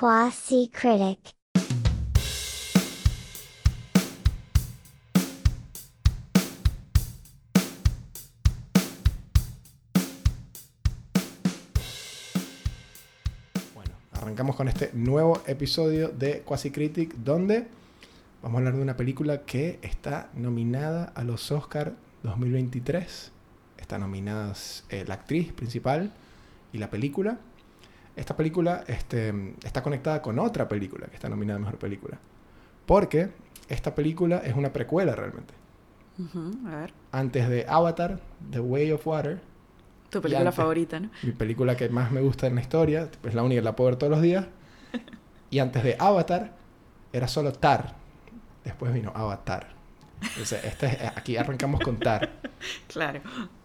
Quasi Critic. Bueno, arrancamos con este nuevo episodio de Quasi Critic, donde vamos a hablar de una película que está nominada a los Oscar 2023. Están nominadas la actriz principal y la película. Esta película está conectada con otra película que está nominada a Mejor Película. Porque esta película es una precuela realmente. Uh-huh, a ver. Antes de Avatar, The Way of Water. Tu película favorita, ¿no? Mi película que más me gusta en la historia. Es la única que la puedo ver todos los días. Y antes de Avatar, era solo Tár. Después vino Avatar. Entonces, aquí arrancamos con Tár. Claro.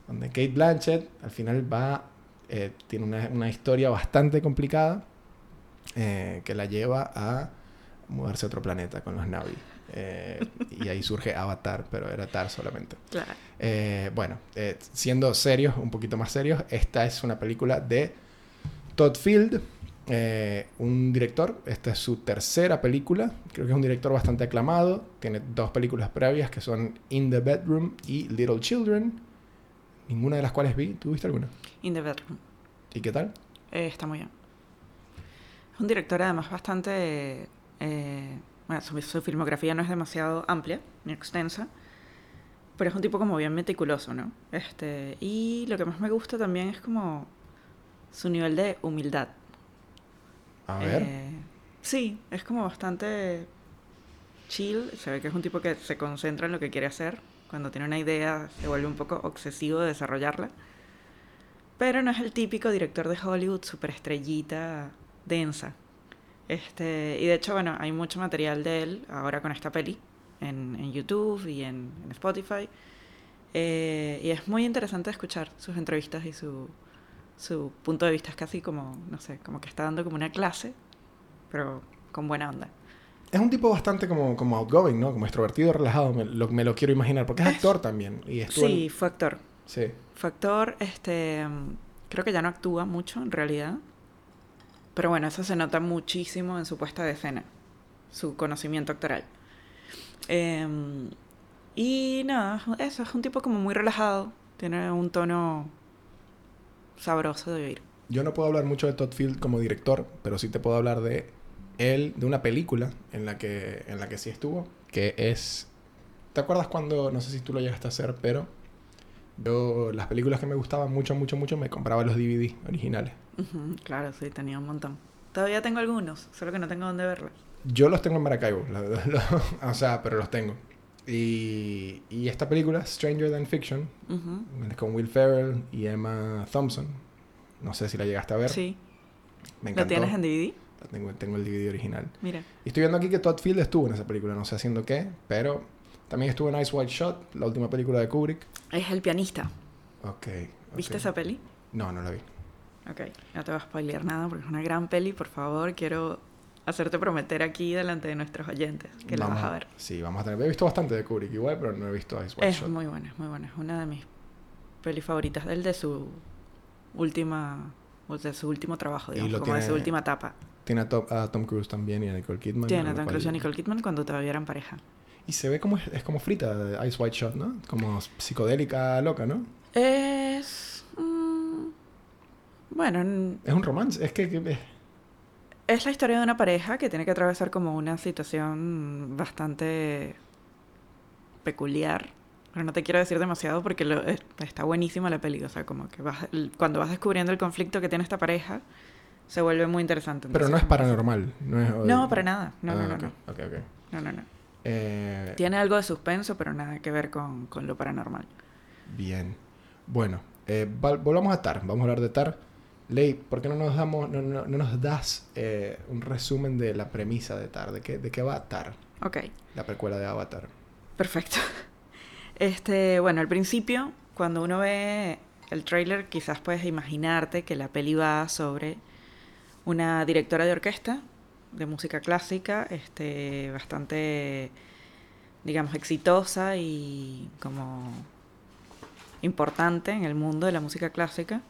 Donde Cate Blanchett al final va... tiene una historia bastante complicada que la lleva a mudarse a otro planeta con los Na'vi. Y ahí surge Avatar, pero era Tár solamente. Claro. Siendo serios, un poquito más serios, esta es una película de Todd Field, un director. Esta es su tercera película. Creo que es un director bastante aclamado. Tiene dos películas previas que son In the Bedroom y Little Children. Ninguna de las cuales vi. ¿Tú viste alguna? In the Bedroom. ¿Y qué tal? Está muy bien. Es un director además bastante... su filmografía no es demasiado amplia ni extensa, pero es un tipo como bien meticuloso, ¿no? Y lo que más me gusta también es como su nivel de humildad. A ver. Sí, es como bastante chill. Se ve que es un tipo que se concentra en lo que quiere hacer. Cuando tiene una idea se vuelve un poco obsesivo de desarrollarla. Pero no es el típico director de Hollywood superestrellita densa. Y de hecho, bueno, hay mucho material de él ahora con esta peli en YouTube y en Spotify. Y es muy interesante escuchar sus entrevistas y su punto de vista. Es casi como, no sé, como que está dando como una clase, pero con buena onda. Es un tipo bastante como outgoing, ¿no? Como extrovertido, relajado, me lo quiero imaginar. Porque es actor también. Y sí, fue actor. Sí. Fue actor, creo que ya no actúa mucho, en realidad. Pero bueno, eso se nota muchísimo en su puesta de escena. Su conocimiento actoral. Y nada, eso, es un tipo como muy relajado. Tiene un tono sabroso de oír. Yo no puedo hablar mucho de Todd Field como director, pero sí te puedo hablar de... él, de una película en la que sí estuvo, que es... ¿Te acuerdas cuando, no sé si tú lo llegaste a hacer, pero yo las películas que me gustaban mucho, mucho, mucho, me compraba los DVD originales? Uh-huh, claro, sí, tenía un montón. Todavía tengo algunos, solo que no tengo dónde verlos. Yo los tengo en Maracaibo, pero los tengo. Y esta película, Stranger Than Fiction, uh-huh, con Will Ferrell y Emma Thompson, no sé si la llegaste a ver. Sí. Me encantó. ¿Lo tienes en DVD? Tengo el DVD original. Mira. Y estoy viendo aquí que Todd Field estuvo en esa película, no sé haciendo qué, pero también estuvo en Eyes Wide Shut, la última película de Kubrick. Es el pianista. Okay. ¿Viste esa peli? No, no la vi. Ok, no te voy a spoilear nada porque es una gran peli, por favor, quiero hacerte prometer aquí delante de nuestros oyentes que la vas a ver. Sí, vamos a tener. He visto bastante de Kubrick igual, pero no he visto Eyes Wide Shut. Es muy buena, es muy buena. Es una de mis pelis favoritas de su último trabajo, digamos, de su última etapa. Tiene a Tom Cruise también y a Nicole Kidman. Tiene a Tom Cruise y a Nicole Kidman cuando todavía eran pareja. Y se ve como... es como frita, Eyes Wide Shut, ¿no? Como psicodélica, loca, ¿no? Es... es un romance. Es que... es la historia de una pareja que tiene que atravesar como una situación bastante peculiar. Pero no te quiero decir demasiado porque está buenísima la peli. O sea, como que cuando vas descubriendo el conflicto que tiene esta pareja... se vuelve muy interesante. Pero no es paranormal. No, para nada. No. Okay. No. Tiene algo de suspenso, pero nada que ver con lo paranormal. Bien. Bueno, volvamos a Tár. Vamos a hablar de Tár. Ley, ¿por qué no nos das un resumen de la premisa de Tár? ¿De qué va Tár? Ok. La precuela de Avatar. Perfecto. Al principio, cuando uno ve el tráiler, quizás puedes imaginarte que la peli va sobre... una directora de orquesta, de música clásica, bastante, digamos, exitosa y como importante en el mundo de la música clásica.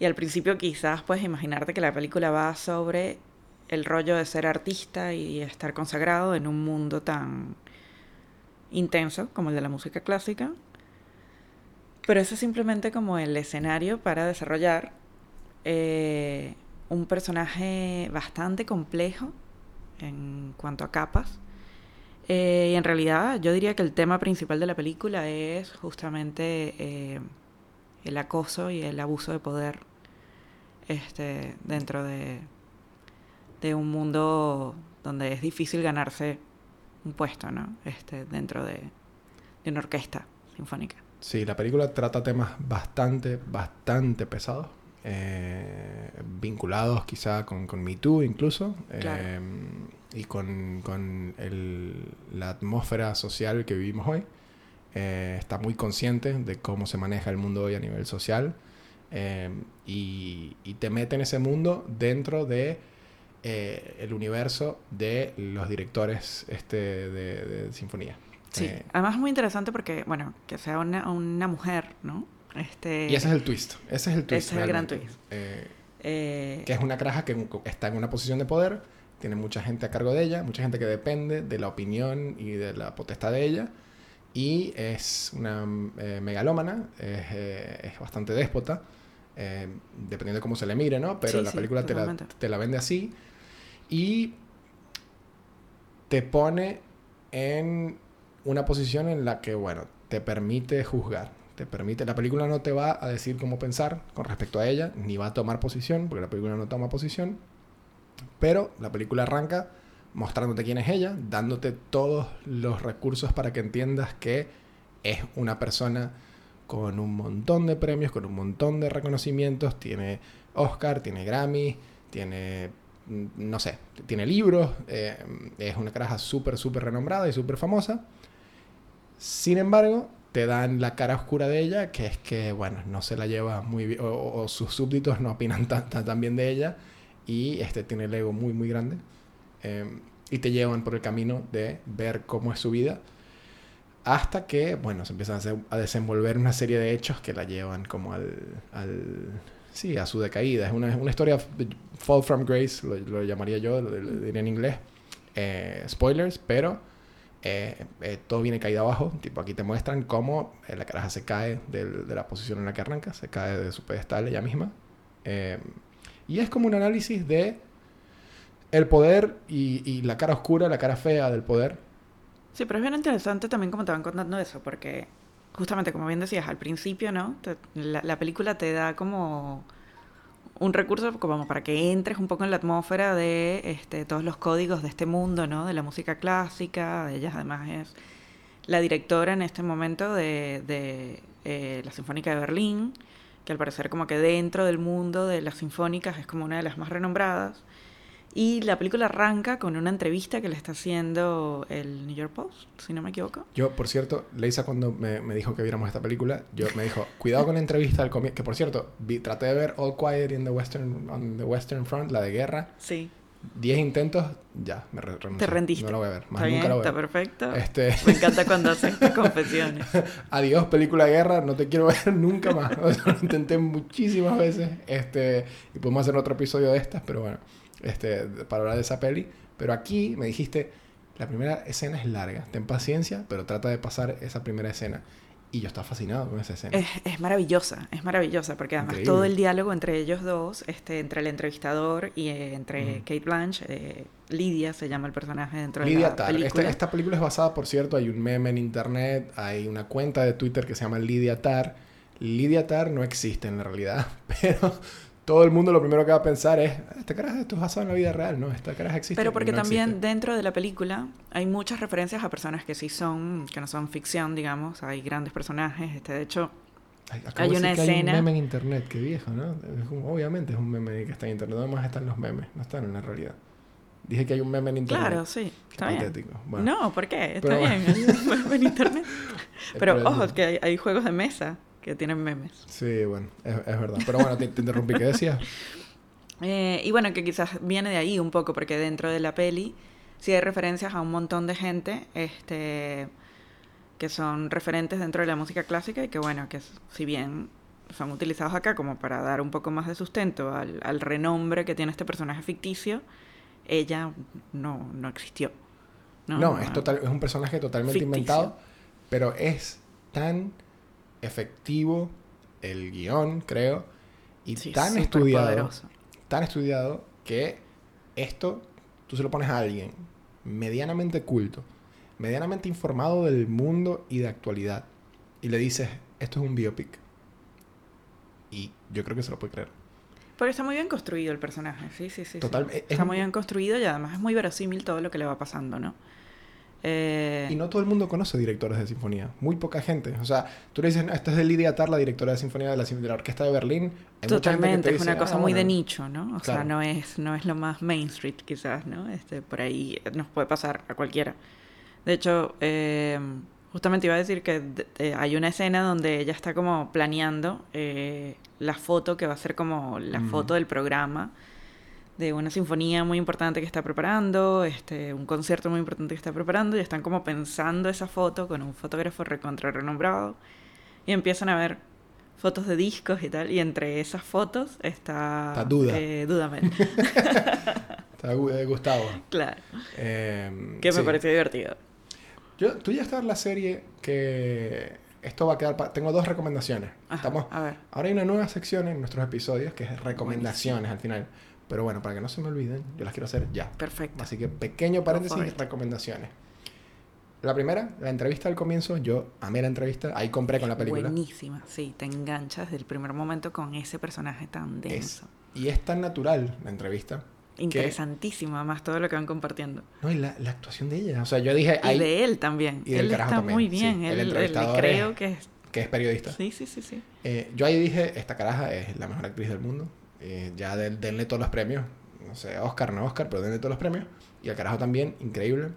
Y al principio quizás puedes imaginarte que la película va sobre el rollo de ser artista y estar consagrado en un mundo tan intenso como el de la música clásica. Pero eso es simplemente como el escenario para desarrollar un personaje bastante complejo en cuanto a capas. Y en realidad yo diría que el tema principal de la película es justamente el acoso y el abuso de poder dentro de un mundo donde es difícil ganarse un puesto, ¿no? Dentro de una orquesta sinfónica. Sí, la película trata temas bastante pesados, vinculados quizá con Me Too incluso, claro. Y con la atmósfera social que vivimos hoy. Está muy consciente de cómo se maneja el mundo hoy a nivel social, y te mete en ese mundo dentro de el universo de los directores de sinfonía. Sí, además es muy interesante porque, bueno, que sea una mujer, ¿no? Y ese es el twist. Ese es el twist. Ese es el gran twist. Que es una caraja que está en una posición de poder, tiene mucha gente a cargo de ella, mucha gente que depende de la opinión y de la potestad de ella, y es una megalómana, es bastante déspota, dependiendo de cómo se le mire, ¿no? Pero sí, la película te la vende así y te pone en una posición en la que, bueno, te permite juzgar, la película no te va a decir cómo pensar con respecto a ella, ni va a tomar posición, porque la película no toma posición, pero la película arranca mostrándote quién es ella, dándote todos los recursos para que entiendas que es una persona con un montón de premios, con un montón de reconocimientos, tiene Oscar, tiene Grammy, tiene, no sé, tiene libros, es una caraja súper renombrada y súper famosa. Sin embargo, te dan la cara oscura de ella, que es que, bueno, no se la lleva muy bien, o sus súbditos no opinan tan bien de ella, y tiene el ego muy grande, y te llevan por el camino de ver cómo es su vida, hasta que, bueno, se empiezan a desenvolver una serie de hechos que la llevan como a su decaída. Es una historia, Fall from Grace, lo llamaría yo, lo diría en inglés, spoilers, pero todo viene caído abajo. Tipo, aquí te muestran cómo la caraja se cae de la posición en la que arranca, se cae de su pedestal ella misma, y es como un análisis de el poder y la cara oscura, la cara fea del poder. Sí, pero es bien interesante también como te van contando eso, porque justamente como bien decías al principio, ¿no? La película te da como un recurso como para que entres un poco en la atmósfera de todos los códigos de este mundo, ¿no? De la música clásica. Ella además es la directora en este momento de la Sinfónica de Berlín, que al parecer como que dentro del mundo de las sinfónicas es como una de las más renombradas. Y la película arranca con una entrevista que le está haciendo el New York Post, si no me equivoco. Yo, por cierto, Leisa, cuando me dijo que viéramos esta película, me dijo, cuidado con la entrevista al comienzo. Que, por cierto, traté de ver All Quiet on the Western Front, la de guerra. Sí. 10 intentos, ya, me renuncié. Te rendiste. No lo voy a ver. Más está nunca bien, lo voy a ver. Está perfecto. Me encanta cuando haces estas confesiones. Adiós, película de guerra, no te quiero ver nunca más. O sea, lo intenté muchísimas veces. Y podemos hacer otro episodio de estas, pero bueno. Para hablar de esa peli, pero aquí me dijiste, la primera escena es larga, ten paciencia, pero trata de pasar esa primera escena, y yo estaba fascinado con esa escena. Es maravillosa, porque además increíble. Todo el diálogo entre ellos dos, entre el entrevistador y entre Cate Blanchett, Lidia se llama el personaje dentro de la Tár. Película. Esta película es basada, por cierto, hay un meme en internet, hay una cuenta de Twitter que se llama Lidia Tár. Lidia Tár no existe en la realidad, pero todo el mundo lo primero que va a pensar es, esta caraja, esto es basado en la vida real, ¿no? Esta caraja existe. Pero porque no también existe. Dentro de la película hay muchas referencias a personas que sí son, que no son ficción, digamos. Hay grandes personajes. De hecho, hay una escena. Hay un meme en internet, qué viejo, ¿no? Obviamente es un meme que está en internet. Además están los memes, no están en la realidad. Dije que hay un meme en internet. Claro, sí. Está bien. Bueno. No, ¿por qué? Está bien, hay un meme en internet. Pero ojo, que hay juegos de mesa que tienen memes. Sí, bueno, es verdad. Pero bueno, te interrumpí. ¿Qué decías? Y bueno, que quizás viene de ahí un poco, porque dentro de la peli sí hay referencias a un montón de gente que son referentes dentro de la música clásica y que, bueno, que si bien son utilizados acá como para dar un poco más de sustento al renombre que tiene este personaje ficticio, ella no existió. No, es un personaje totalmente ficticio, inventado, pero es tan efectivo el guión, creo, y sí, tan estudiado que esto tú se lo pones a alguien medianamente culto, medianamente informado del mundo y de actualidad, y le dices, esto es un biopic, y yo creo que se lo puede creer. Pero está muy bien construido el personaje, sí. Totalmente. Está muy bien construido y además es muy verosímil todo lo que le va pasando, ¿no? Y no todo el mundo conoce directores de sinfonía, muy poca gente. O sea, tú le dices, no, esta es de Lidia Tár, la directora de sinfonía de la Orquesta de Berlín. Hay totalmente, dice, es una cosa muy de nicho, ¿no? O claro. Sea, no es lo más mainstream quizás, ¿no? Por ahí nos puede pasar a cualquiera. De hecho, justamente iba a decir que hay una escena donde ella está como planeando la foto que va a ser como la foto del programa de una sinfonía muy importante que está preparando, un concierto muy importante que está preparando, y están como pensando esa foto con un fotógrafo recontra renombrado, y empiezan a ver fotos de discos y tal, y entre esas fotos está Dudamel. Está Gustavo. Claro. Que me pareció divertido. Tú ya estás en la serie que... Esto va a quedar... Tengo dos recomendaciones. Ajá, a ver. Ahora hay una nueva sección en nuestros episodios que es recomendaciones al final. Pero bueno, para que no se me olviden, yo las quiero hacer ya. Perfecto. Así que pequeño paréntesis, recomendaciones. La primera, la entrevista al comienzo. Yo amé la entrevista. Ahí compré con la película. Buenísima. Sí, te enganchas desde el primer momento con ese personaje tan denso. Y es tan natural la entrevista. Interesantísima, además, todo lo que van compartiendo. No, y la actuación de ella. O sea, yo dije... Y de él también. Y del carajo también. Él está muy bien. Sí, el entrevistador creo que es periodista. Sí. Yo ahí dije, esta caraja es la mejor actriz del mundo. Ya denle todos los premios. No sé, Oscar, no Oscar, pero denle todos los premios. Y el carajo también, increíble.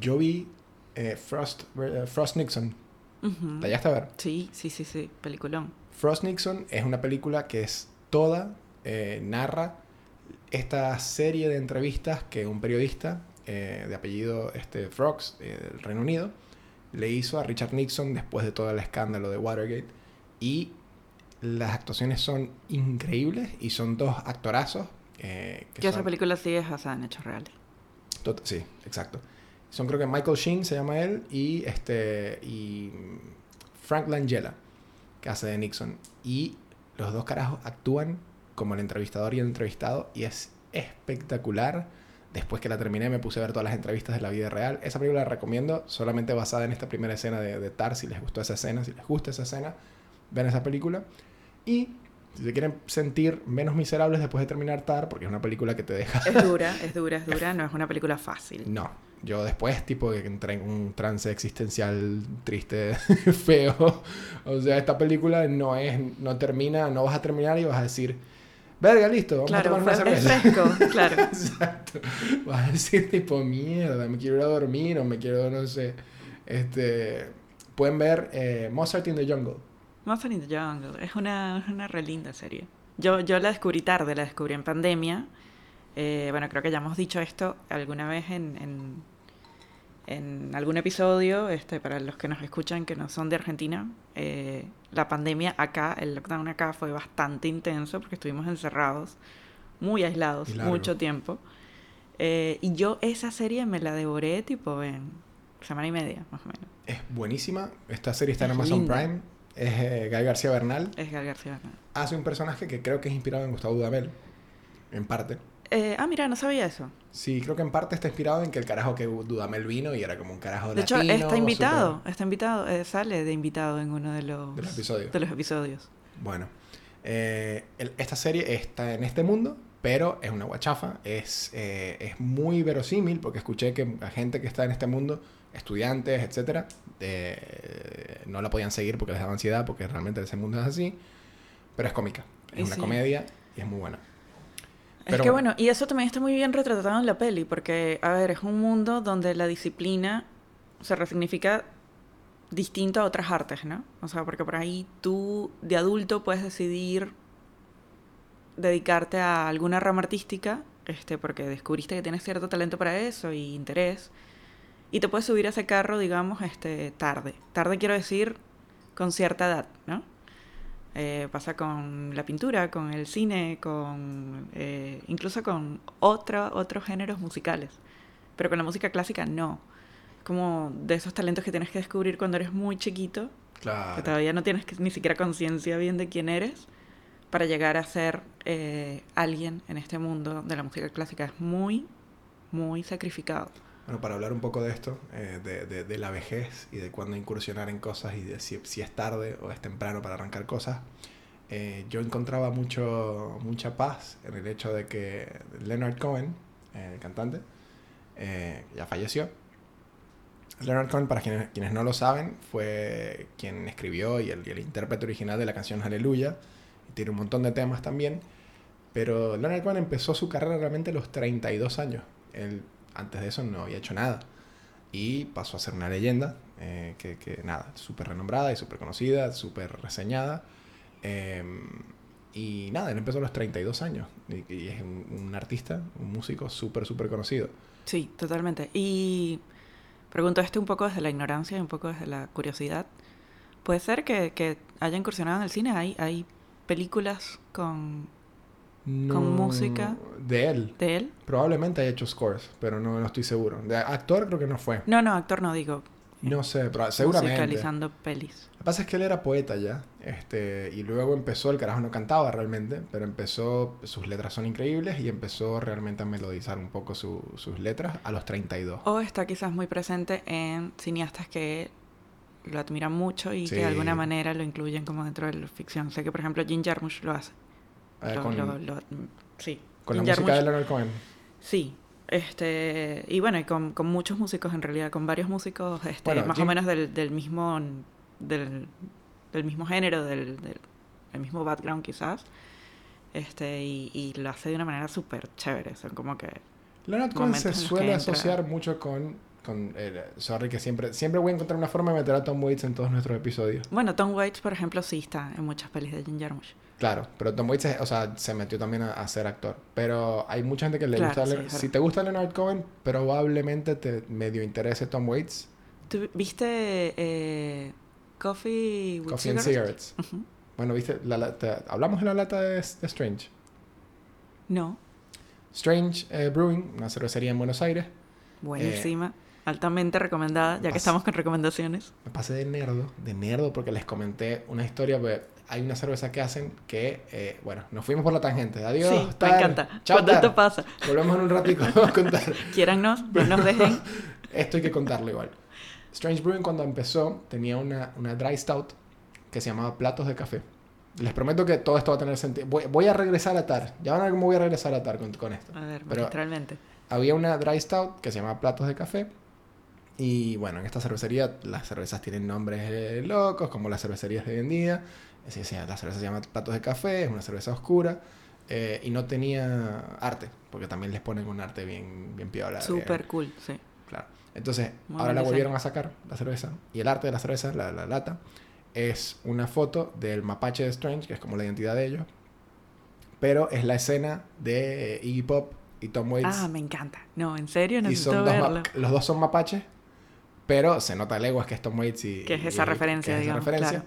Yo vi Frost/Nixon. Uh-huh. ¿Te llegaste a ver? Sí. Peliculón. Frost/Nixon es una película que es toda... narra... esta serie de entrevistas que un periodista de apellido Frost, del Reino Unido, le hizo a Richard Nixon después de todo el escándalo de Watergate, y las actuaciones son increíbles y son dos actorazos que esa película sí es basada en hechos reales. Sí, exacto. Son, creo que Michael Sheen se llama él, y y Frank Langella, que hace de Nixon, y los dos carajos actúan como el entrevistador y el entrevistado, y es espectacular. Después que la terminé, me puse a ver todas las entrevistas de la vida real. Esa película la recomiendo, solamente basada en esta primera escena de Tár. Si les gustó esa escena, ven esa película. Y si se quieren sentir menos miserables después de terminar Tár, porque es una película que te deja... Es dura, no es una película fácil. No, yo después tipo entré en un trance existencial triste, feo. O sea, esta película no vas a terminar y vas a decir... Verga, listo, vamos a tomar una cerveza. Fresco, claro. Exacto. Vas a decir tipo, mierda, me quiero ir a dormir, o me quiero, no sé. Pueden ver Mozart in the Jungle. Mozart in the Jungle es una re linda serie. Yo la descubrí tarde, la descubrí en pandemia. Bueno, creo que ya hemos dicho esto alguna vez en algún episodio. Para los que nos escuchan que no son de Argentina, la pandemia acá, el lockdown acá fue bastante intenso porque estuvimos encerrados, muy aislados, mucho tiempo, y yo esa serie me la devoré tipo en semana y media más o menos. Es buenísima. Esta serie está en Amazon Prime. Es Gael García Bernal. Hace un personaje que creo que es inspirado en Gustavo Dudamel en parte. Mira, no sabía eso. Sí, creo que en parte está inspirado en que el carajo que Dudamel vino y era como un carajo latino. De hecho, está invitado, sale de invitado en uno de los episodios. Bueno, esta serie está en este mundo, pero es una guachafa. Es muy verosímil, porque escuché que la gente que está en este mundo, estudiantes, etcétera, no la podían seguir porque les daba ansiedad, porque realmente ese mundo es así. Pero es cómica, es una comedia y es muy buena. Pero es que bueno, y eso también está muy bien retratado en la peli, porque, a ver, es un mundo donde la disciplina se resignifica distinto a otras artes, ¿no? O sea, porque por ahí tú, de adulto, puedes decidir dedicarte a alguna rama artística, porque descubriste que tienes cierto talento para eso y interés, y te puedes subir a ese carro, digamos, tarde. Tarde quiero decir con cierta edad, ¿no? Pasa con la pintura, con el cine, con incluso con otros géneros musicales. Pero con la música clásica no. Como de esos talentos que tienes que descubrir cuando eres muy chiquito. Claro. Que todavía no tienes ni siquiera conciencia bien de quién eres para llegar a ser alguien en este mundo de la música clásica. Es muy, muy sacrificado. Bueno, para hablar un poco de esto, de la vejez y de cuándo incursionar en cosas y de si es tarde o es temprano para arrancar cosas, yo encontraba mucha paz en el hecho de que Leonard Cohen, el cantante, ya falleció. Leonard Cohen, para quienes no lo saben, fue quien escribió y el intérprete original de la canción Aleluya. Tiene un montón de temas también, pero Leonard Cohen empezó su carrera realmente a los 32 años. Él antes de eso no había hecho nada y pasó a ser una leyenda que súper renombrada y súper conocida, súper reseñada, y nada, él empezó a los 32 años y es un artista, un músico súper, súper conocido. Sí, totalmente. Y pregunto esto un poco desde la ignorancia y un poco desde la curiosidad. ¿Puede ser que haya incursionado en el cine? ¿Hay películas con música de él? Probablemente haya hecho scores, pero no estoy seguro. De actor creo que no fue. No, actor no digo. No sé, pero seguramente. Musicalizando pelis. Lo que pasa es que él era poeta ya, y luego empezó, el carajo no cantaba realmente, pero empezó, sus letras son increíbles y empezó realmente a melodizar un poco sus letras a los 32. O está quizás muy presente en cineastas que lo admiran mucho y sí, que de alguna manera lo incluyen como dentro de la ficción. Sé que, por ejemplo, Jim Jarmusch lo hace. Sí. Con Jim la música de Leonard Cohen. Sí. Y bueno, y con muchos músicos, en realidad, con varios músicos, bueno, más o menos del mismo género, del mismo background quizás. Y lo hace de una manera súper chévere. Son como que Leonard Cohen se suele asociar mucho sorry que siempre voy a encontrar una forma de meter a Tom Waits en todos nuestros episodios. Bueno, Tom Waits, por ejemplo, sí está en muchas pelis de Jim Jarmusch. Claro, pero Tom Waits, se metió también a ser actor. Pero hay mucha gente que le gusta... Sí, si te gusta Leonard Cohen, probablemente te medio interese Tom Waits. ¿Tú viste Coffee and Cigarettes? Uh-huh. Bueno, ¿viste? ¿Hablamos de la lata de Strange? No. Strange Brewing, una cervecería en Buenos Aires. Buenísima. Altamente recomendada, ya que estamos con recomendaciones. Me pasé de nerdo porque les comenté una historia. Hay una cerveza que hacen que, nos fuimos por la tangente. Adiós, sí, Tár. Me encanta. Chao, cuando Tár. Esto pasa. Volvemos en un ratito a contar. Quiérannos, no nos dejen. Esto hay que contarlo igual. Strange Brewing, cuando empezó, tenía una dry stout que se llamaba Platos de Café. Les prometo que todo esto va a tener sentido. Voy a regresar a Tár. Ya van a ver cómo voy a regresar a Tár con esto. A ver, literalmente. Había una dry stout que se llamaba Platos de Café. Y bueno, en esta cervecería las cervezas tienen nombres locos, como las cervecerías de hoy en día. La cerveza se llama Platos de Café, es una cerveza oscura, y no tenía arte, porque también les ponen un arte bien, bien piola. Súper cool, sí. Claro. Entonces, muy ahora la volvieron a sacar, la cerveza. Y el arte de la cerveza, la lata, es una foto del mapache de Strange, que es como la identidad de ellos. Pero es la escena de Iggy Pop y Tom Waits. Ah, me encanta. No, en serio, necesito verlo. Los dos son mapaches. Pero se nota a leguas que es Tom Waits y... Que es esa referencia, digamos. Claro.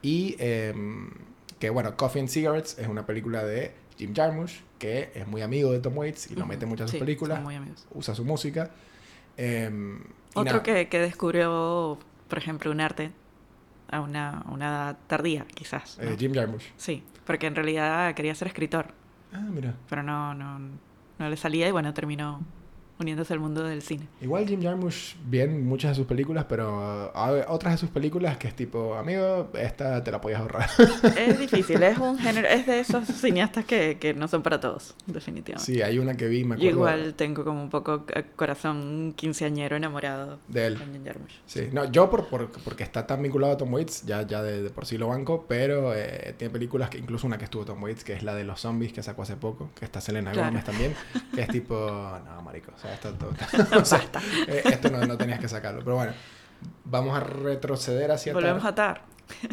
Y que, bueno, Coffee and Cigarettes es una película de Jim Jarmusch, que es muy amigo de Tom Waits y lo mete en muchas sus películas. Son muy amigos. Usa su música. Otro que descubrió, por ejemplo, un arte a una edad tardía, quizás, ¿no? Jim Jarmusch. Sí, porque en realidad quería ser escritor. Ah, mira. Pero no le salía y, bueno, terminó uniéndose al mundo del cine. Igual Jim Jarmusch, bien, muchas de sus películas, pero otras de sus películas que es tipo, amigo, esta te la podías ahorrar. Es difícil, es un género, es de esos cineastas que no son para todos, definitivamente. Sí, hay una que vi, me acuerdo. Yo igual tengo como un poco corazón quinceañero enamorado de él. Con Jim Jarmusch. Sí, no, yo porque está tan vinculado a Tom Waits, ya de por sí lo banco, pero tiene películas que, incluso una que estuvo Tom Waits, que es la de los zombies que sacó hace poco, que está Selena Gómez también, que es tipo, no, marico, o sea, o sea, esto no tenías que sacarlo. Pero bueno, vamos a retroceder hacia volvemos a Tár.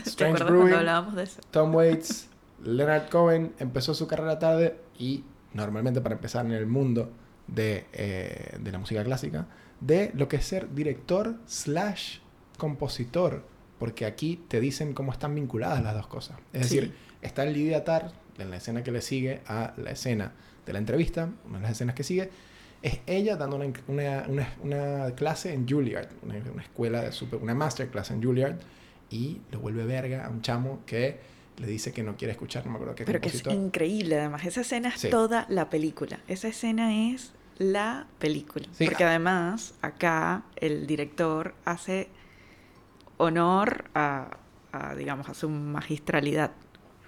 Strange Brewing, hablábamos de eso. Tom Waits, Leonard Cohen empezó su carrera tarde y normalmente para empezar en el mundo de la música clásica, de lo que es ser director / compositor porque aquí te dicen cómo están vinculadas las dos cosas. Es decir, está Lidia Tár, en la escena que le sigue a la escena de la entrevista, una de las escenas que sigue, es ella dando una clase en Juilliard, una escuela de una masterclass en Juilliard, y lo vuelve verga a un chamo que le dice que no quiere escuchar, no me acuerdo qué compositor. Pero que es increíble, además, esa escena es toda la película. Esa escena es la película. Sí. Porque además, acá el director hace honor digamos, a su magistralidad.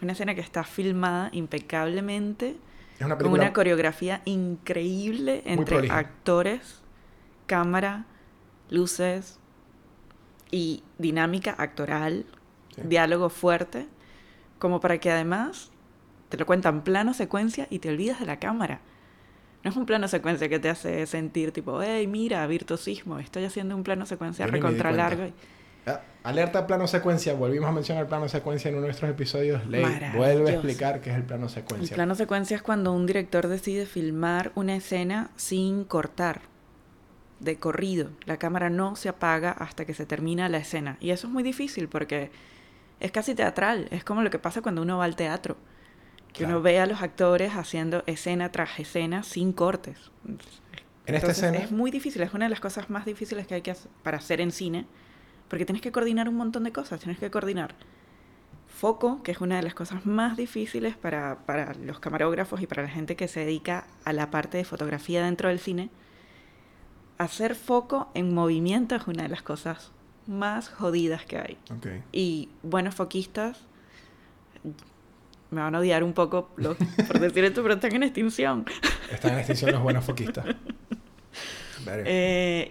Una escena que está filmada impecablemente, con una coreografía increíble entre actores, cámara, luces y dinámica actoral, diálogo fuerte, como para que además te lo cuentan plano secuencia y te olvidas de la cámara. No es un plano secuencia que te hace sentir tipo, hey, mira, virtuosismo, estoy haciendo un plano secuencia recontralargo. Alerta plano secuencia, volvimos a mencionar el plano secuencia en uno de nuestros episodios. Ley vuelve a explicar qué es el plano secuencia. El plano secuencia es cuando un director decide filmar una escena sin cortar, de corrido. La cámara no se apaga hasta que se termina la escena. Y eso es muy difícil porque es casi teatral. Es como lo que pasa cuando uno va al teatro. Que uno ve a los actores haciendo escena tras escena sin cortes. En esta escena es muy difícil. Es una de las cosas más difíciles que hay que hacer para hacer en cine. Porque tienes que coordinar un montón de cosas. Tienes que coordinar foco, que es una de las cosas más difíciles para los camarógrafos y para la gente que se dedica a la parte de fotografía dentro del cine. Hacer foco en movimiento es una de las cosas más jodidas que hay. Okay. Y buenos foquistas me van a odiar un poco por decir esto, pero están en extinción. Están en extinción los buenos foquistas.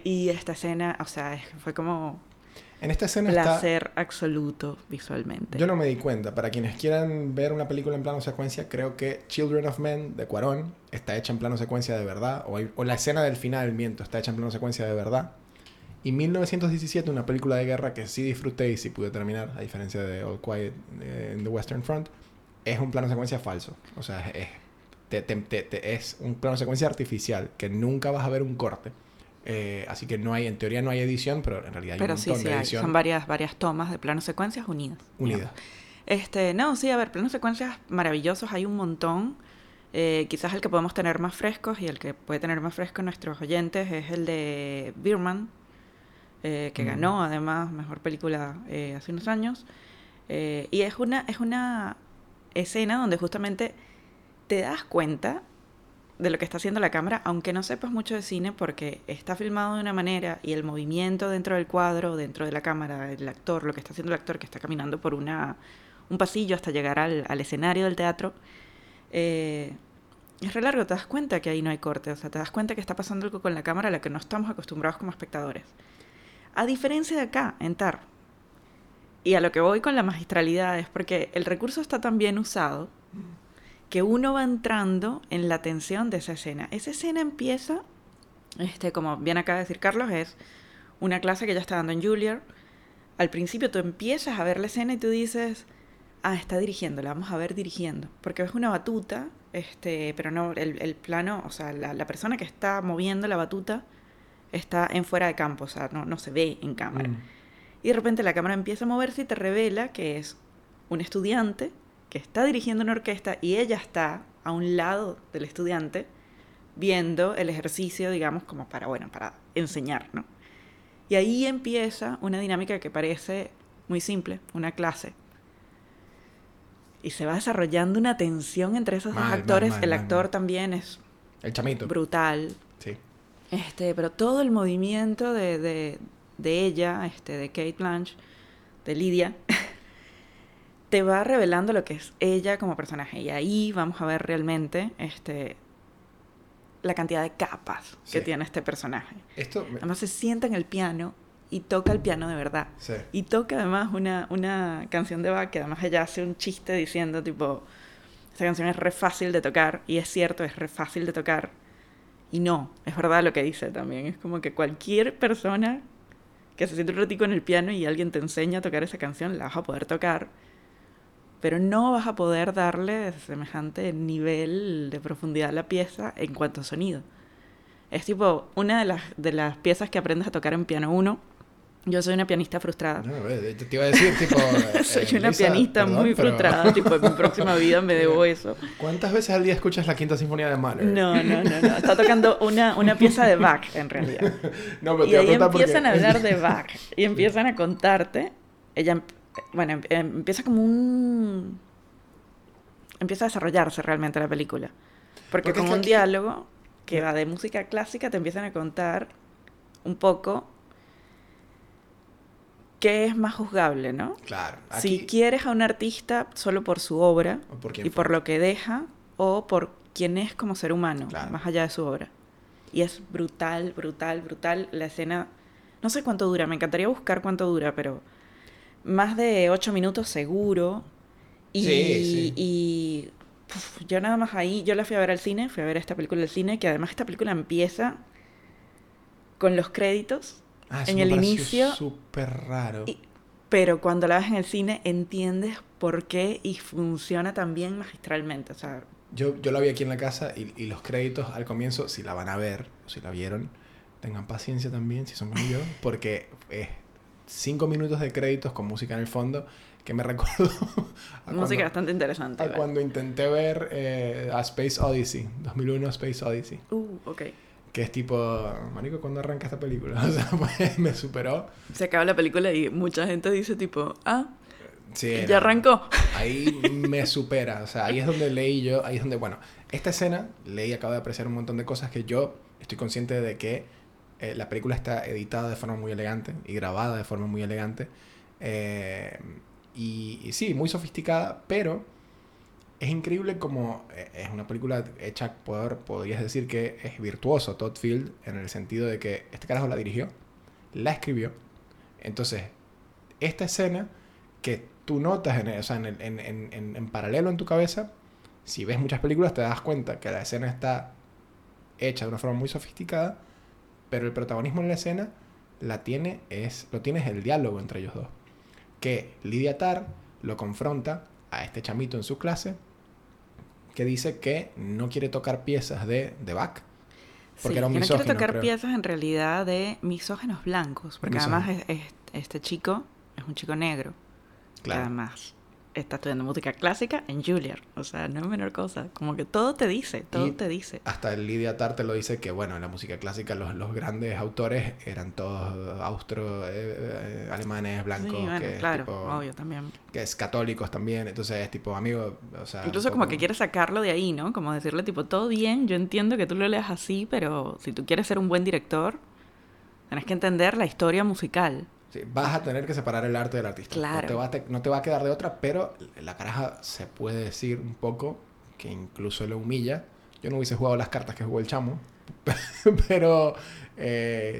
Y esta escena, o sea, fue como... En esta escena placer absoluto visualmente. Yo no me di cuenta. Para quienes quieran ver una película en plano secuencia, creo que Children of Men de Cuarón está hecha en plano secuencia de verdad. O la escena del final, miento, está hecha en plano secuencia de verdad. Y 1917, una película de guerra que sí disfruté y sí pude terminar, a diferencia de All Quiet on the Western Front, es un plano secuencia falso. O sea, es un plano secuencia artificial que nunca vas a ver un corte. Así que no hay, en teoría no hay edición, pero en realidad hay un montón de edición. Son varias tomas de planos secuencias unidas. A ver, planos secuencias maravillosos hay un montón. Quizás el que podemos tener más frescos y el que puede tener más fresco nuestros oyentes es el de Birdman, que ganó además mejor película hace unos años. Y es una escena donde justamente te das cuenta de lo que está haciendo la cámara, aunque no sepas mucho de cine, porque está filmado de una manera y el movimiento dentro del cuadro, dentro de la cámara, el actor, lo que está haciendo el actor que está caminando por un pasillo hasta llegar al escenario del teatro, es re largo. Te das cuenta que ahí no hay corte, o sea, te das cuenta que está pasando algo con la cámara a la que no estamos acostumbrados como espectadores. A diferencia de acá, en Tár, y a lo que voy con la magistralidad es porque el recurso está tan bien usado que uno va entrando en la tensión de esa escena. Esa escena empieza, como bien acaba de decir Carlos, es una clase que ella está dando en Juilliard. Al principio tú empiezas a ver la escena y tú dices, está dirigiendo, la vamos a ver dirigiendo. Porque ves una batuta, pero no, el plano, o sea, la persona que está moviendo la batuta está en fuera de campo, o sea, no se ve en cámara. Y de repente la cámara empieza a moverse y te revela que es un estudiante que está dirigiendo una orquesta y ella está a un lado del estudiante viendo el ejercicio, digamos, como para enseñar, ¿no? Y ahí empieza una dinámica que parece muy simple, una clase. Y se va desarrollando una tensión entre esos dos actores. El actor también es... El chamito. Brutal. Sí. Pero todo el movimiento de ella, de Cate Blanchett, de Lidia... te va revelando lo que es ella como personaje. Y ahí vamos a ver realmente la cantidad de capas que tiene este personaje. Además se sienta en el piano y toca el piano de verdad. Sí. Y toca además una canción de Bach, que además ella hace un chiste diciendo tipo, esta canción es re fácil de tocar. Y es cierto, es re fácil de tocar. Y no, es verdad lo que dice también. Es como que cualquier persona que se siente un ratico en el piano y alguien te enseña a tocar esa canción, la vas a poder tocar. Pero no vas a poder darle semejante nivel de profundidad a la pieza en cuanto a sonido. Es tipo una de las piezas que aprendes a tocar en piano 1 Yo soy una pianista frustrada. No, te iba a decir, tipo... soy una pianista muy frustrada, tipo, en mi próxima vida me debo eso. ¿Cuántas veces al día escuchas la Quinta Sinfonía de Mahler? No. Está tocando una pieza de Bach, en realidad. No, pero y ahí empiezan a hablar de Bach. Y empiezan a contarte. Ella, bueno, empieza como un... Empieza a desarrollarse realmente la película. Porque como un diálogo que va de música clásica, te empiezan a contar un poco... ¿Qué es más juzgable, no? Claro. Aquí... Si quieres a un artista solo por su obra y por lo que deja, o por quién es como ser humano, claro, más allá de su obra. Y es brutal, brutal, brutal. La escena, no sé cuánto dura, me encantaría buscar cuánto dura, pero más de 8 minutos seguro. Y, sí. Y puf, yo nada más ahí, yo la fui a ver al cine, fui a ver esta película al cine, que además esta película empieza con los créditos. Ah, en el inicio, súper raro. Pero cuando la ves en el cine entiendes por qué y funciona también magistralmente. O sea, yo la vi aquí en la casa y los créditos al comienzo, si la van a ver, si la vieron, tengan paciencia también, si son como yo, porque es 5 minutos de créditos con música en el fondo que me recuerdo. Música bastante interesante. A cuando intenté ver a Space Odyssey, 2001 Space Odyssey. Ok. Que es tipo, marico, ¿cuándo arranca esta película? O sea, pues me superó. Se acaba la película y mucha gente dice tipo, sí, ya arrancó. Ahí me supera, o sea, ahí es donde leí yo, ahí es donde, bueno, esta escena, leí, acabo de apreciar un montón de cosas que yo estoy consciente de que la película está editada de forma muy elegante y grabada de forma muy elegante. Y sí, muy sofisticada, pero es increíble como es una película hecha por, podrías decir que es virtuoso Todd Field, en el sentido de que este carajo la dirigió, la escribió. Entonces, esta escena que tú notas en paralelo en tu cabeza, si ves muchas películas te das cuenta que la escena está hecha de una forma muy sofisticada, pero el protagonismo en la escena lo tiene el diálogo entre ellos dos. Que Lidia Tár lo confronta a este chamito en su clase que dice que no quiere tocar piezas de Bach porque era un misógino, no quiere tocar piezas en realidad de misógenos blancos, porque además este chico es un chico negro, claro, que además está estudiando música clásica en Juilliard, o sea, no es menor cosa, como que todo te dice. Hasta Lidia Tár te lo dice, que bueno, en la música clásica los grandes autores eran todos alemanes, blancos, sí, bueno, que claro, tipo, obvio también, que es católicos también, entonces es tipo, amigo, o sea, incluso como que quiere sacarlo de ahí, ¿no? Como decirle tipo, todo bien, yo entiendo que tú lo leas así, pero si tú quieres ser un buen director, tenés que entender la historia musical. Sí, vas a tener que separar el arte del artista. Claro. No te va a quedar de otra, pero la caraja se puede decir un poco que incluso lo humilla. Yo no hubiese jugado las cartas que jugó el chamo, pero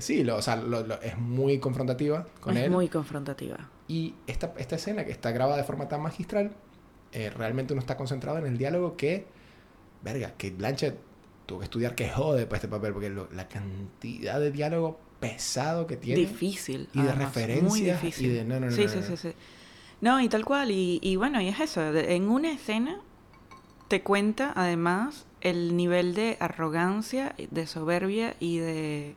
sí, es muy confrontativa con él. Es muy confrontativa. Y esta escena que está grabada de forma tan magistral, realmente uno está concentrado en el diálogo que, verga, Cate Blanchett tuvo que estudiar que jode para este papel, porque la cantidad de diálogo pesado que tiene. Difícil. Y además, de referencias. Muy difícil. Y de no. Sí. No, y tal cual. Y bueno, y es eso. En una escena te cuenta, además, el nivel de arrogancia, de soberbia y de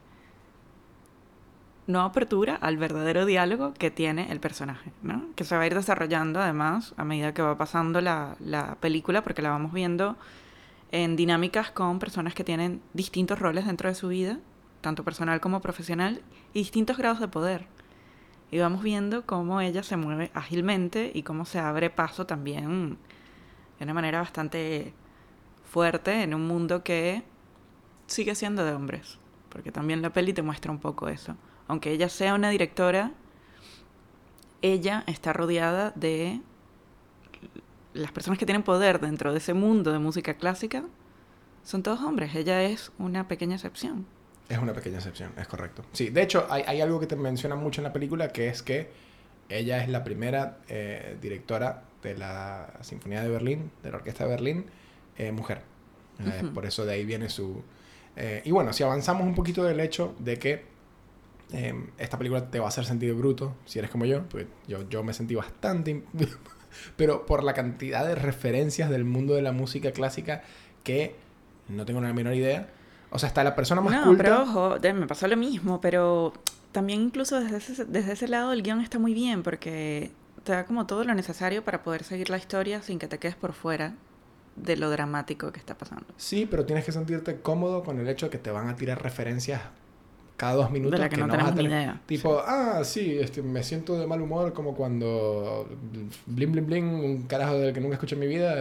no apertura al verdadero diálogo que tiene el personaje, ¿no? Que se va a ir desarrollando, además, a medida que va pasando la película, porque la vamos viendo en dinámicas con personas que tienen distintos roles dentro de su vida, tanto personal como profesional, y distintos grados de poder. Y vamos viendo cómo ella se mueve ágilmente y cómo se abre paso también de una manera bastante fuerte en un mundo que sigue siendo de hombres, porque también la peli te muestra un poco eso. Aunque ella sea una directora, ella está rodeada de las personas que tienen poder dentro de ese mundo de música clásica, son todos hombres. Ella es una pequeña excepción. Es una pequeña excepción, es correcto. Sí, de hecho, hay algo que te menciona mucho en la película, que es que ella es la primera directora de la Sinfonía de Berlín, de la Orquesta de Berlín, mujer. Uh-huh. Por eso de ahí viene su... y bueno, si avanzamos un poquito del hecho de que esta película te va a hacer sentir bruto, si eres como yo, porque yo me sentí bastante... pero por la cantidad de referencias del mundo de la música clásica que no tengo la menor idea. O sea, hasta la persona más culta... No, pero ojo, me pasó lo mismo, pero también incluso desde ese lado el guión está muy bien porque te da como todo lo necesario para poder seguir la historia sin que te quedes por fuera de lo dramático que está pasando. Sí, pero tienes que sentirte cómodo con el hecho de que te van a tirar referencias cada 2 minutos. De la que no tenemos ni idea. Tipo, sí. Me siento de mal humor como cuando Blim Blim Blim, un carajo del que nunca escuché en mi vida,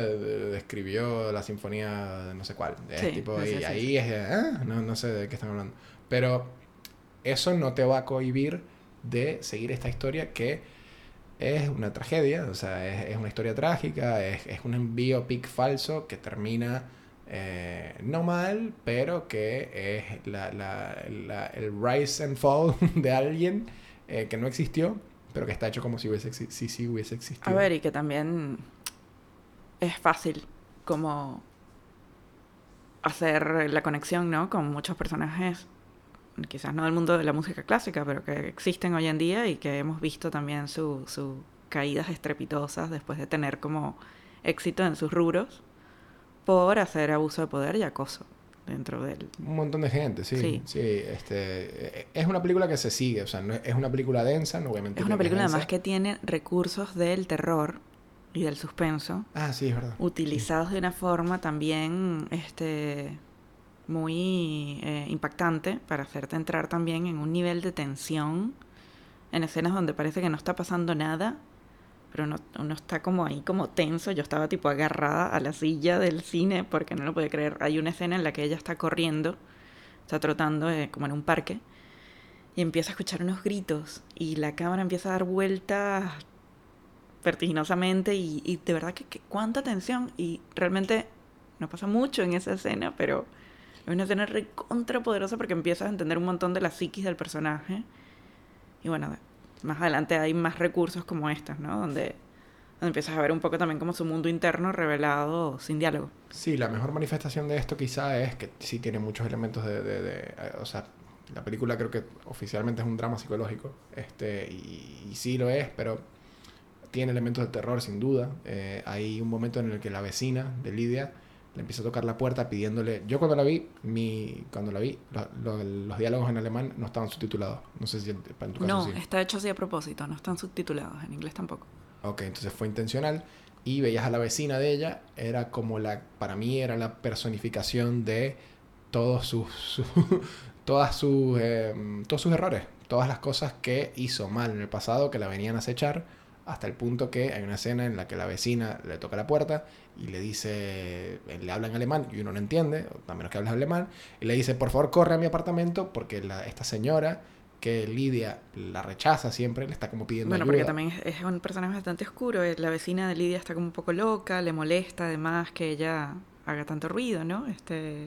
escribió la sinfonía de no sé cuál. No sé de qué están hablando. Pero eso no te va a cohibir de seguir esta historia que es una tragedia, o sea, es una historia trágica, es un biopic falso que termina no mal, pero que es el rise and fall de alguien que no existió, pero que está hecho como si hubiese existido. A ver, y que también es fácil como hacer la conexión, ¿no? Con muchos personajes, quizás no del mundo de la música clásica, pero que existen hoy en día y que hemos visto también sus caídas estrepitosas después de tener como éxito en sus rubros por hacer abuso de poder y acoso dentro del... Un montón de gente, sí. Es una película que se sigue, o sea, no es una película densa, no voy a mentir. Es una película además que tiene recursos del terror y del suspenso. Ah, sí, es verdad. Utilizados de una forma también, muy impactante para hacerte entrar también en un nivel de tensión en escenas donde parece que no está pasando nada, pero uno está como ahí como tenso. Yo estaba tipo agarrada a la silla del cine porque no lo podía creer. Hay una escena en la que ella está corriendo, está trotando como en un parque y empieza a escuchar unos gritos y la cámara empieza a dar vueltas vertiginosamente y de verdad que cuánta tensión, y realmente no pasa mucho en esa escena, pero es una escena recontra poderosa porque empiezas a entender un montón de la psiquis del personaje. Y bueno, más adelante hay más recursos como estos, ¿no? Donde empiezas a ver un poco también como su mundo interno revelado sin diálogo. Sí, la mejor manifestación de esto quizá es que sí tiene muchos elementos de o sea, la película creo que oficialmente es un drama psicológico, y sí lo es, pero tiene elementos de terror sin duda. Hay un momento en el que la vecina de Lidia le empieza a tocar la puerta pidiéndole... Yo cuando la vi, los diálogos en alemán no estaban subtitulados. No sé si en tu caso no, sí. Está hecho así a propósito. No están subtitulados. En inglés tampoco. Ok, entonces fue intencional. Y veías a la vecina de ella. Era como para mí era la personificación de todos sus errores. Todas las cosas que hizo mal en el pasado, que la venían a acechar. Hasta el punto que hay una escena en la que la vecina le toca la puerta y le dice, le habla en alemán y uno no entiende, a menos que hables alemán, y le dice, por favor corre a mi apartamento porque esta señora que Lidia la rechaza siempre, le está como pidiendo ayuda. Porque también es un personaje bastante oscuro, la vecina de Lidia está como un poco loca, le molesta además que ella haga tanto ruido, ¿no?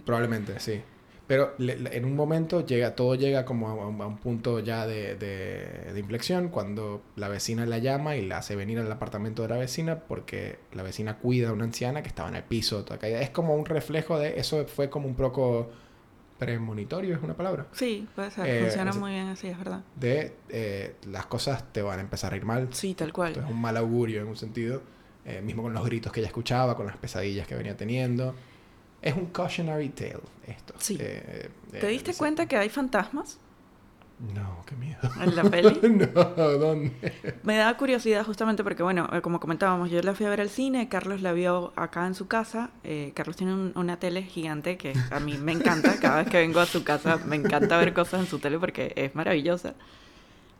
Probablemente, sí. Pero en un momento todo llega como a un punto ya de inflexión cuando la vecina la llama y la hace venir al apartamento de la vecina porque la vecina cuida a una anciana que estaba en el piso toda caída. Es como un reflejo de... Eso fue como un poco premonitorio, ¿es una palabra? Sí, puede ser. Funciona muy bien así, es verdad. Las cosas te van a empezar a ir mal. Sí, tal cual. Es un mal augurio en un sentido. Mismo con los gritos que ella escuchaba, con las pesadillas que venía teniendo... Es un cautionary tale esto. Sí. ¿Te diste cuenta que hay fantasmas? No, qué miedo. ¿En la peli? No, ¿dónde? Me daba curiosidad justamente porque, bueno, como comentábamos, yo la fui a ver al cine, Carlos la vio acá en su casa. Carlos tiene una tele gigante que a mí me encanta. Cada vez que vengo a su casa me encanta ver cosas en su tele porque es maravillosa.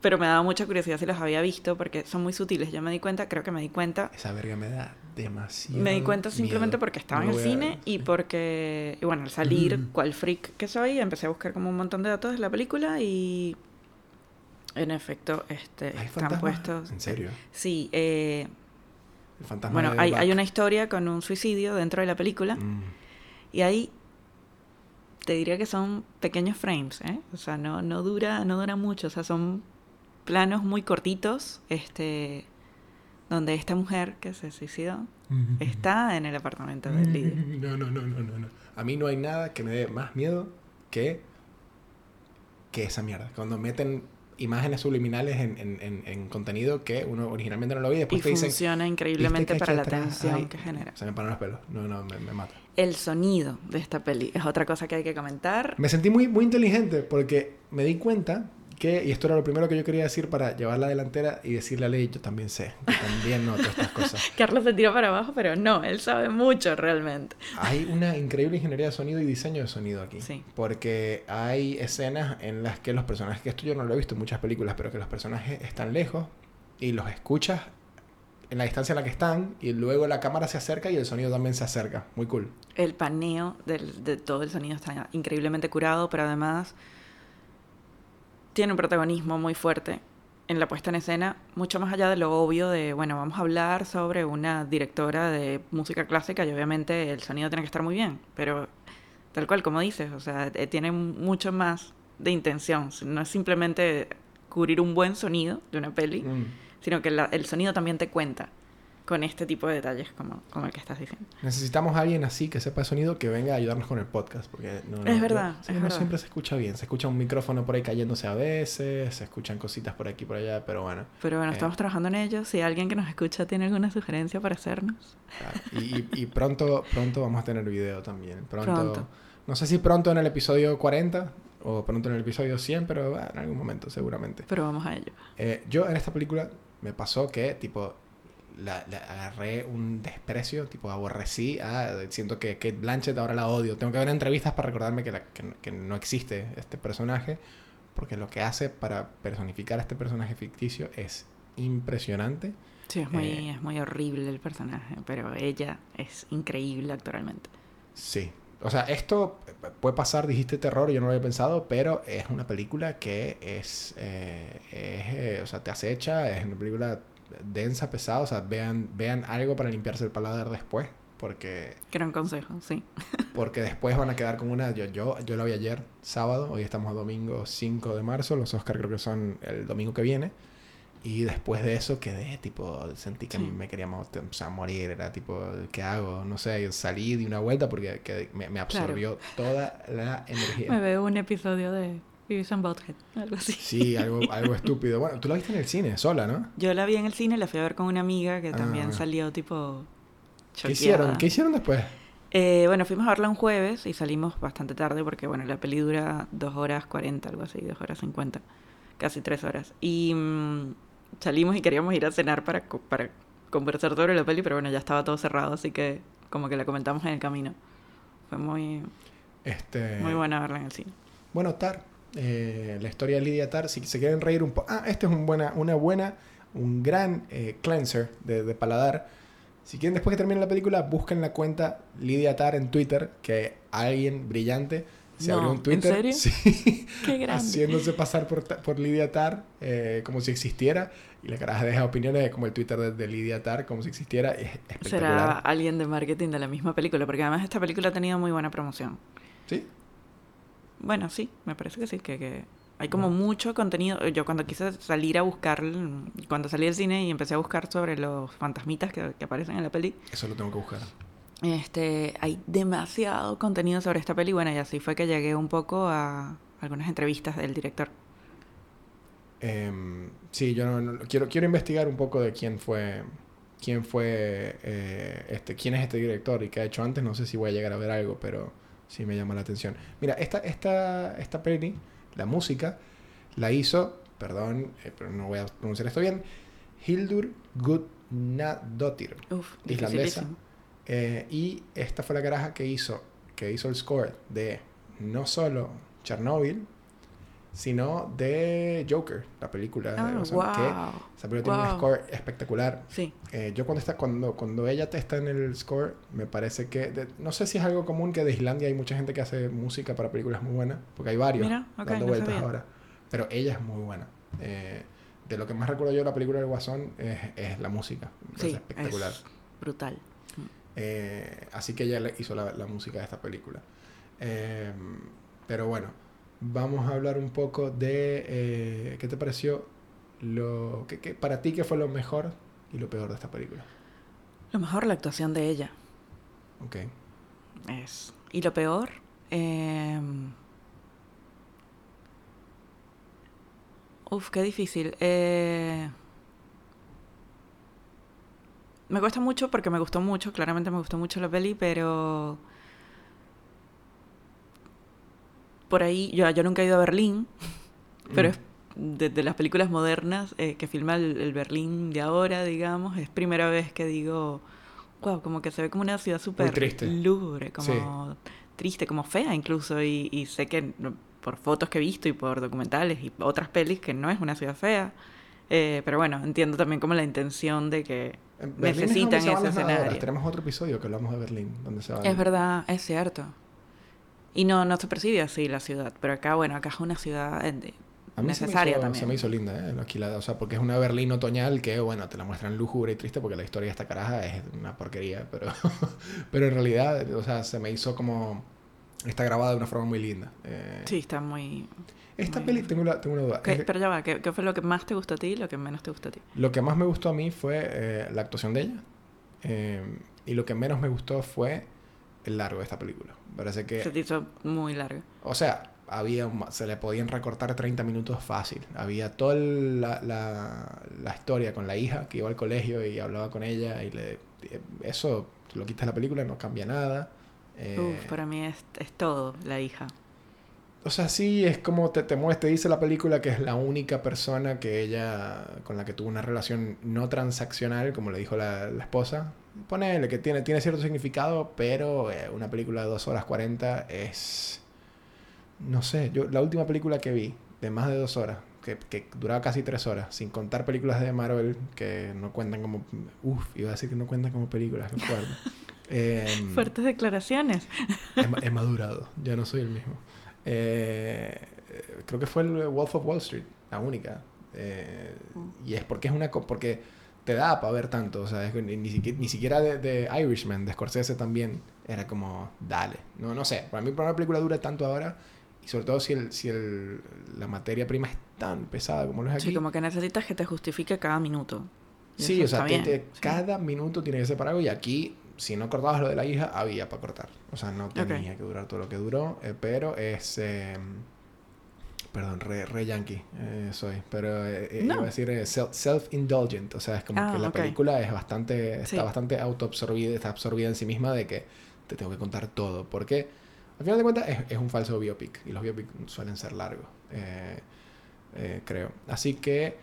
Pero me daba mucha curiosidad si los había visto porque son muy sutiles. Yo me di cuenta, creo que me di cuenta... Esa verga me da demasiado miedo. Me di cuenta simplemente porque estaba en el cine y porque... Y bueno, al salir, cual freak que soy, empecé a buscar como un montón de datos de la película y... En efecto, están fantasma? Puestos... ¿En serio? Sí. El fantasma bueno, hay una historia con un suicidio dentro de la película y ahí... Te diría que son pequeños frames, ¿eh? O sea, no dura mucho, o sea, son... planos muy cortitos, donde esta mujer que se suicidó está en el apartamento de Lidia. No. A mí no hay nada que me dé más miedo que esa mierda. Cuando meten imágenes subliminales en contenido que uno originalmente no lo veía, después y te dicen... Y funciona increíblemente para la tensión que genera. Se me paran los pelos. No, me mata. El sonido de esta peli es otra cosa que hay que comentar. Me sentí muy, muy inteligente porque me di cuenta... que, y esto era lo primero que yo quería decir para llevar la delantera y decirle a Ley, yo también sé, yo también noto estas cosas. Carlos se tiró para abajo, pero no, él sabe mucho realmente. Hay una increíble ingeniería de sonido y diseño de sonido aquí. Sí. Porque hay escenas en las que los personajes, que esto yo no lo he visto en muchas películas, pero que los personajes están lejos y los escuchas en la distancia en la que están, y luego la cámara se acerca y el sonido también se acerca. Muy cool. El paneo de todo el sonido está increíblemente curado, pero además tiene un protagonismo muy fuerte en la puesta en escena, mucho más allá de lo obvio de, bueno, vamos a hablar sobre una directora de música clásica y obviamente el sonido tiene que estar muy bien, pero tal cual como dices, o sea, tiene mucho más de intención. No es simplemente cubrir un buen sonido de una peli, sino que el sonido también te cuenta con este tipo de detalles como el que estás diciendo. Necesitamos a alguien así que sepa el sonido que venga a ayudarnos con el podcast, porque no siempre se escucha bien. Se escucha un micrófono por ahí cayéndose a veces, se escuchan cositas por aquí y por allá, pero bueno, estamos trabajando en ello. Si alguien que nos escucha tiene alguna sugerencia para hacernos, claro. y pronto vamos a tener video también, pronto. No sé si pronto en el episodio 40 o pronto en el episodio 100, pero en algún momento seguramente, pero vamos a ello. Yo en esta película me pasó que tipo la agarré un desprecio, tipo aborrecí, siento que Cate Blanchett ahora la odio, tengo que ver entrevistas para recordarme que no existe este personaje, porque lo que hace para personificar a este personaje ficticio es impresionante. Sí, es muy horrible el personaje, pero ella es increíble actualmente. Sí, o sea, esto puede pasar, dijiste terror, yo no lo había pensado, pero es una película que es o sea, te acecha, es una película densa, pesada, o sea, vean algo para limpiarse el paladar después, porque... Gran consejo, sí. Porque después van a quedar con una... Yo la vi ayer, sábado, hoy estamos a domingo 5 de marzo, los Oscars creo que son el domingo que viene, y después de eso quedé, tipo, sentí que me quería morir, era tipo, ¿qué hago? No sé, salí de una vuelta porque me absorbió toda la energía. Me veo un episodio de... algo así. Sí, algo estúpido. Bueno, tú la viste en el cine, sola, ¿no? Yo la vi en el cine, la fui a ver con una amiga que también salió tipo choqueada. ¿Qué hicieron después? Bueno, fuimos a verla un jueves y salimos bastante tarde porque, bueno, la peli dura 2:40, algo así, 2:50, casi 3 horas. Y salimos y queríamos ir a cenar para conversar sobre la peli, pero bueno, ya estaba todo cerrado, así que como que la comentamos en el camino. Fue muy buena verla en el cine. Bueno, Tár. La historia de Lidia Tár, si se quieren reír un poco, este es un gran cleanser de paladar. Si quieren, después que termine la película, busquen la cuenta Lidia Tár en Twitter, que alguien brillante abrió un Twitter. ¿En serio? Sí. Qué grande. Haciéndose pasar por Lidia Tár, como si existiera, y la caraja deja opiniones como el Twitter de Lidia Tár, como si existiera. Es espectacular. Será alguien de marketing de la misma película, porque además esta película ha tenido muy buena promoción. ¿Sí? Bueno, sí, me parece que sí, que hay como mucho contenido. Yo cuando quise salir a buscar, cuando salí del cine y empecé a buscar sobre los fantasmitas que aparecen en la peli. Eso lo tengo que buscar. Hay demasiado contenido sobre esta peli. Bueno, y así fue que llegué un poco a algunas entrevistas del director. Sí, yo quiero investigar un poco de quién es este director y qué ha hecho antes. No sé si voy a llegar a ver algo, pero... sí, me llama la atención. Mira, esta peli, la música, la hizo, perdón, pero no voy a pronunciar esto bien, Hildur Guðnadóttir, islandesa. Y esta fue la caraja que hizo el score de no solo Chernobyl, sino de Joker, la película. O sea, wow. Esa película tiene un score espectacular. Sí. Yo cuando ella está en el score, me parece que... no sé si es algo común que de Islandia hay mucha gente que hace música para películas muy buenas, porque hay varios dando vueltas ahora. Pero ella es muy buena. De lo que más recuerdo yo de la película del Guasón es la música. Sí, es espectacular. Es brutal. Así que ella hizo la música de esta película. Pero bueno... vamos a hablar un poco de qué te pareció, que para ti qué fue lo mejor y lo peor de esta película. Lo mejor, la actuación de ella. Ok. Y lo peor, qué difícil. Me cuesta mucho porque me gustó mucho, claramente me gustó mucho la peli, pero... por ahí, yo nunca he ido a Berlín, pero es de las películas modernas que filma el Berlín de ahora, digamos, es primera vez que digo, wow, como que se ve como una ciudad súper lúgubre, como triste, como fea incluso, y sé que por fotos que he visto y por documentales y otras pelis que no es una ciudad fea. Pero bueno, entiendo también como la intención de que Berlín necesitan es ese escenario. Nadadoras. Tenemos otro episodio que hablamos de Berlín, donde se van. Es verdad, es cierto. Y no se percibe así la ciudad, pero acá, bueno, acá es una ciudad necesaria también. Se me hizo linda, aquí o sea, porque es una Berlín otoñal que, bueno, te la muestran lúgubre y triste porque la historia de esta caraja es una porquería, pero, pero en realidad, o sea, se me hizo como... Está grabada de una forma muy linda. Sí, está muy... Esta peli, tengo una duda. Pero ya va, ¿qué fue lo que más te gustó a ti y lo que menos te gustó a ti? Lo que más me gustó a mí fue la actuación de ella. Y lo que menos me gustó fue el largo de esta película. Parece que... Se te hizo muy largo. O sea, se le podían recortar 30 minutos fácil. Había toda la historia con la hija que iba al colegio y hablaba con ella. Eso lo quitas la película, no cambia nada. Para mí es todo, la hija. O sea, sí, es como te dice la película que es la única persona que ella con la que tuvo una relación no transaccional, como le dijo la esposa. Ponele que tiene cierto significado, pero una película de 2 horas 40 es... No sé, yo la última película que vi de más de 2 horas, que duraba casi 3 horas, sin contar películas de Marvel que no cuentan como... iba a decir que no cuentan como películas, qué fuerte. Fuertes declaraciones. He madurado, ya no soy el mismo. Creo que fue el Wolf of Wall Street, la única. Y es porque porque te da para ver tanto, o sea, ni siquiera de Irishman, de Scorsese también era como dale. No sé, para mí una película dura tanto ahora, y sobre todo si la materia prima es tan pesada como lo es aquí. Sí, como que necesitas que te justifique cada minuto. Sí, o sea, cada minuto tiene que ser para algo, y aquí si no cortabas lo de la hija, había para cortar. O sea, no tenía que durar todo lo que duró. Pero es... perdón, re yankee soy. Pero no. Iba a decir self-indulgent. O sea, es como que la película es bastante... Está bastante autoabsorbida. Está absorbida en sí misma de que te tengo que contar todo. Porque, al final de cuentas, es un falso biopic. Y los biopics suelen ser largos. Creo. Así que...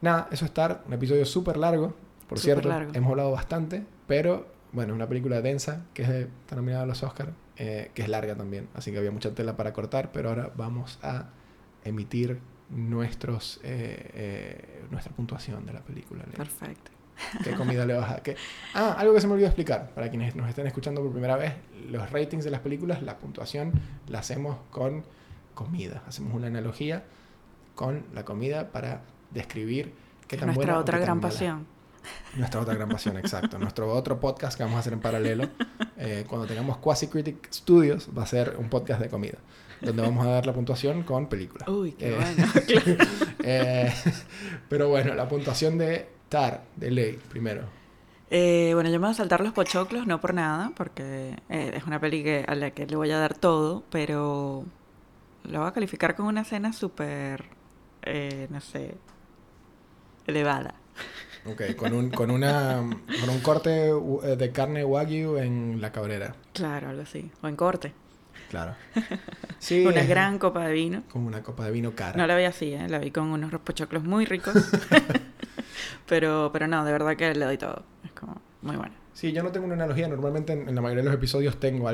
Nada, eso es Tár. Un episodio súper largo. Por cierto, hemos hablado bastante. Pero... Bueno, es una película densa, que está nominada a los Oscars, que es larga también, así que había mucha tela para cortar, pero ahora vamos a emitir nuestra puntuación de la película. ¿Le? Perfecto. ¿Qué comida le vas a...? Algo que se me olvidó explicar, para quienes nos estén escuchando por primera vez, los ratings de las películas, la puntuación la hacemos con comida, hacemos una analogía con la comida para describir qué tan buena o qué tan mala. Nuestra otra gran pasión. Nuestra otra gran pasión, exacto. Nuestro otro podcast que vamos a hacer en paralelo, cuando tengamos Quasi Critic Studios, va a ser un podcast de comida, donde vamos a dar la puntuación con películas. Uy, qué bueno. Pero bueno, la puntuación de Tár, de Ley, primero. Bueno, yo me voy a saltar los pochoclos, no por nada, porque es una peli a la que le voy a dar todo, pero la voy a calificar con una escena súper, no sé, elevada. Ok, con un corte de carne wagyu en la cabrera. Claro, algo así. O en corte. Claro. Sí, una gran copa de vino. Como una copa de vino cara. No la vi así, la vi con unos pochoclos muy ricos. pero no, de verdad que le doy todo. Es como muy bueno. Sí, yo no tengo una analogía. Normalmente en la mayoría de los episodios tengo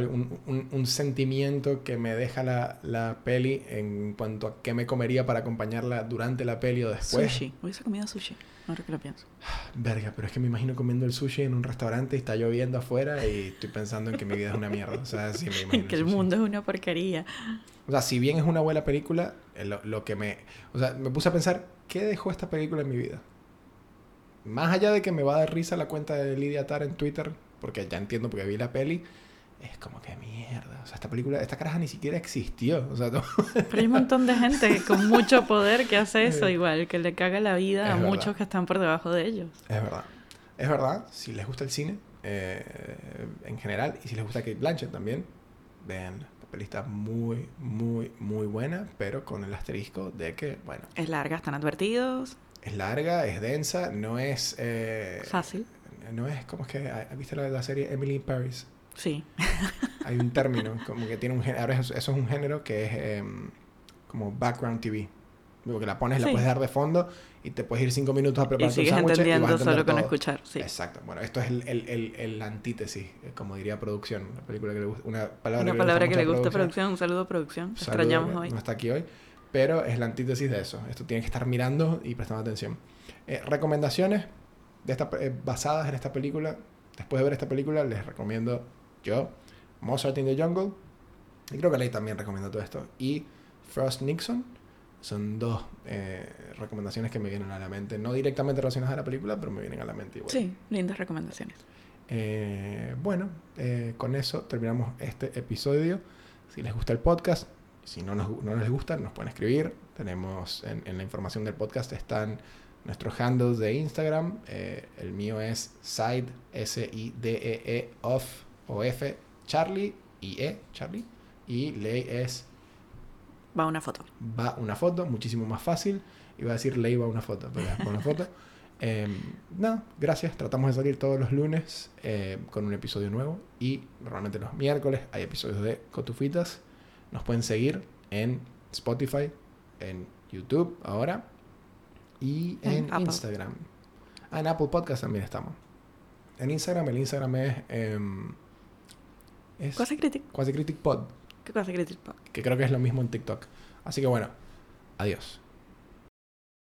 un sentimiento que me deja la peli en cuanto a qué me comería para acompañarla durante la peli o después. Sushi. Hubiese comido sushi. Ahora que lo pienso. Verga, pero es que me imagino comiendo el sushi en un restaurante y está lloviendo afuera y estoy pensando en que mi vida es una mierda. O sea, sí me imagino. Que el mundo es una porquería. O sea, si bien es una buena película, lo que me... O sea, me puse a pensar, ¿qué dejó esta película en mi vida? Más allá de que me va a dar risa la cuenta de Lidia Tár en Twitter, porque ya entiendo porque vi la peli, es como que mierda. O sea, esta película, esta caraja ni siquiera existió. O sea, no... Pero hay un montón de gente con mucho poder que hace eso igual, que le caga la vida es a verdad. Muchos que están por debajo de ellos. Es verdad. Es verdad, si les gusta el cine en general, y si les gusta Cate Blanchett también, vean, la peli está muy, muy, muy buena, pero con el asterisco de que, bueno... Es larga, están advertidos... Es larga, es densa, no es... fácil. No es como es que... ¿Viste la serie Emily in Paris? Sí. Hay un término, como que tiene un género... Ahora eso es un género que es como background TV. Porque la pones, la puedes dar de fondo y te puedes ir 5 minutos a preparar tu sándwich y vas a entender todo. Y sigues entendiendo solo con escuchar. Sí. Exacto. Bueno, esto es el antítesis, como diría producción. Una película que le gusta, una palabra que le gusta producción. Un saludo a producción. Te extrañamos hoy. No está aquí hoy. Pero es la antítesis de eso. Esto tienes que estar mirando y prestando atención. Recomendaciones de esta, basadas en esta película. Después de ver esta película, les recomiendo yo Mozart in the Jungle. Y creo que Ley también recomiendo todo esto. Y Frost/Nixon. Son 2 recomendaciones que me vienen a la mente. No directamente relacionadas a la película, pero me vienen a la mente igual. Sí, lindas recomendaciones. Bueno, con eso terminamos este episodio. Si les gusta el podcast... Si no les gusta, nos pueden escribir. Tenemos en la información del podcast están nuestros handles de Instagram. El mío es side, S-I-D-E-E, off, O-F, Charlie, I-E, Charlie. Y Ley es... Va una foto. Va una foto, muchísimo más fácil. Iba a decir Ley va una foto, pero va una foto. Nada, gracias. Tratamos de salir todos los lunes con un episodio nuevo. Y normalmente los miércoles hay episodios de Cotufitas. Nos pueden seguir en Spotify, en YouTube ahora y en Instagram. En Apple Podcast también estamos. En Instagram, el Instagram es Quasi Critic Pod. Que creo que es lo mismo en TikTok. Así que bueno, adiós.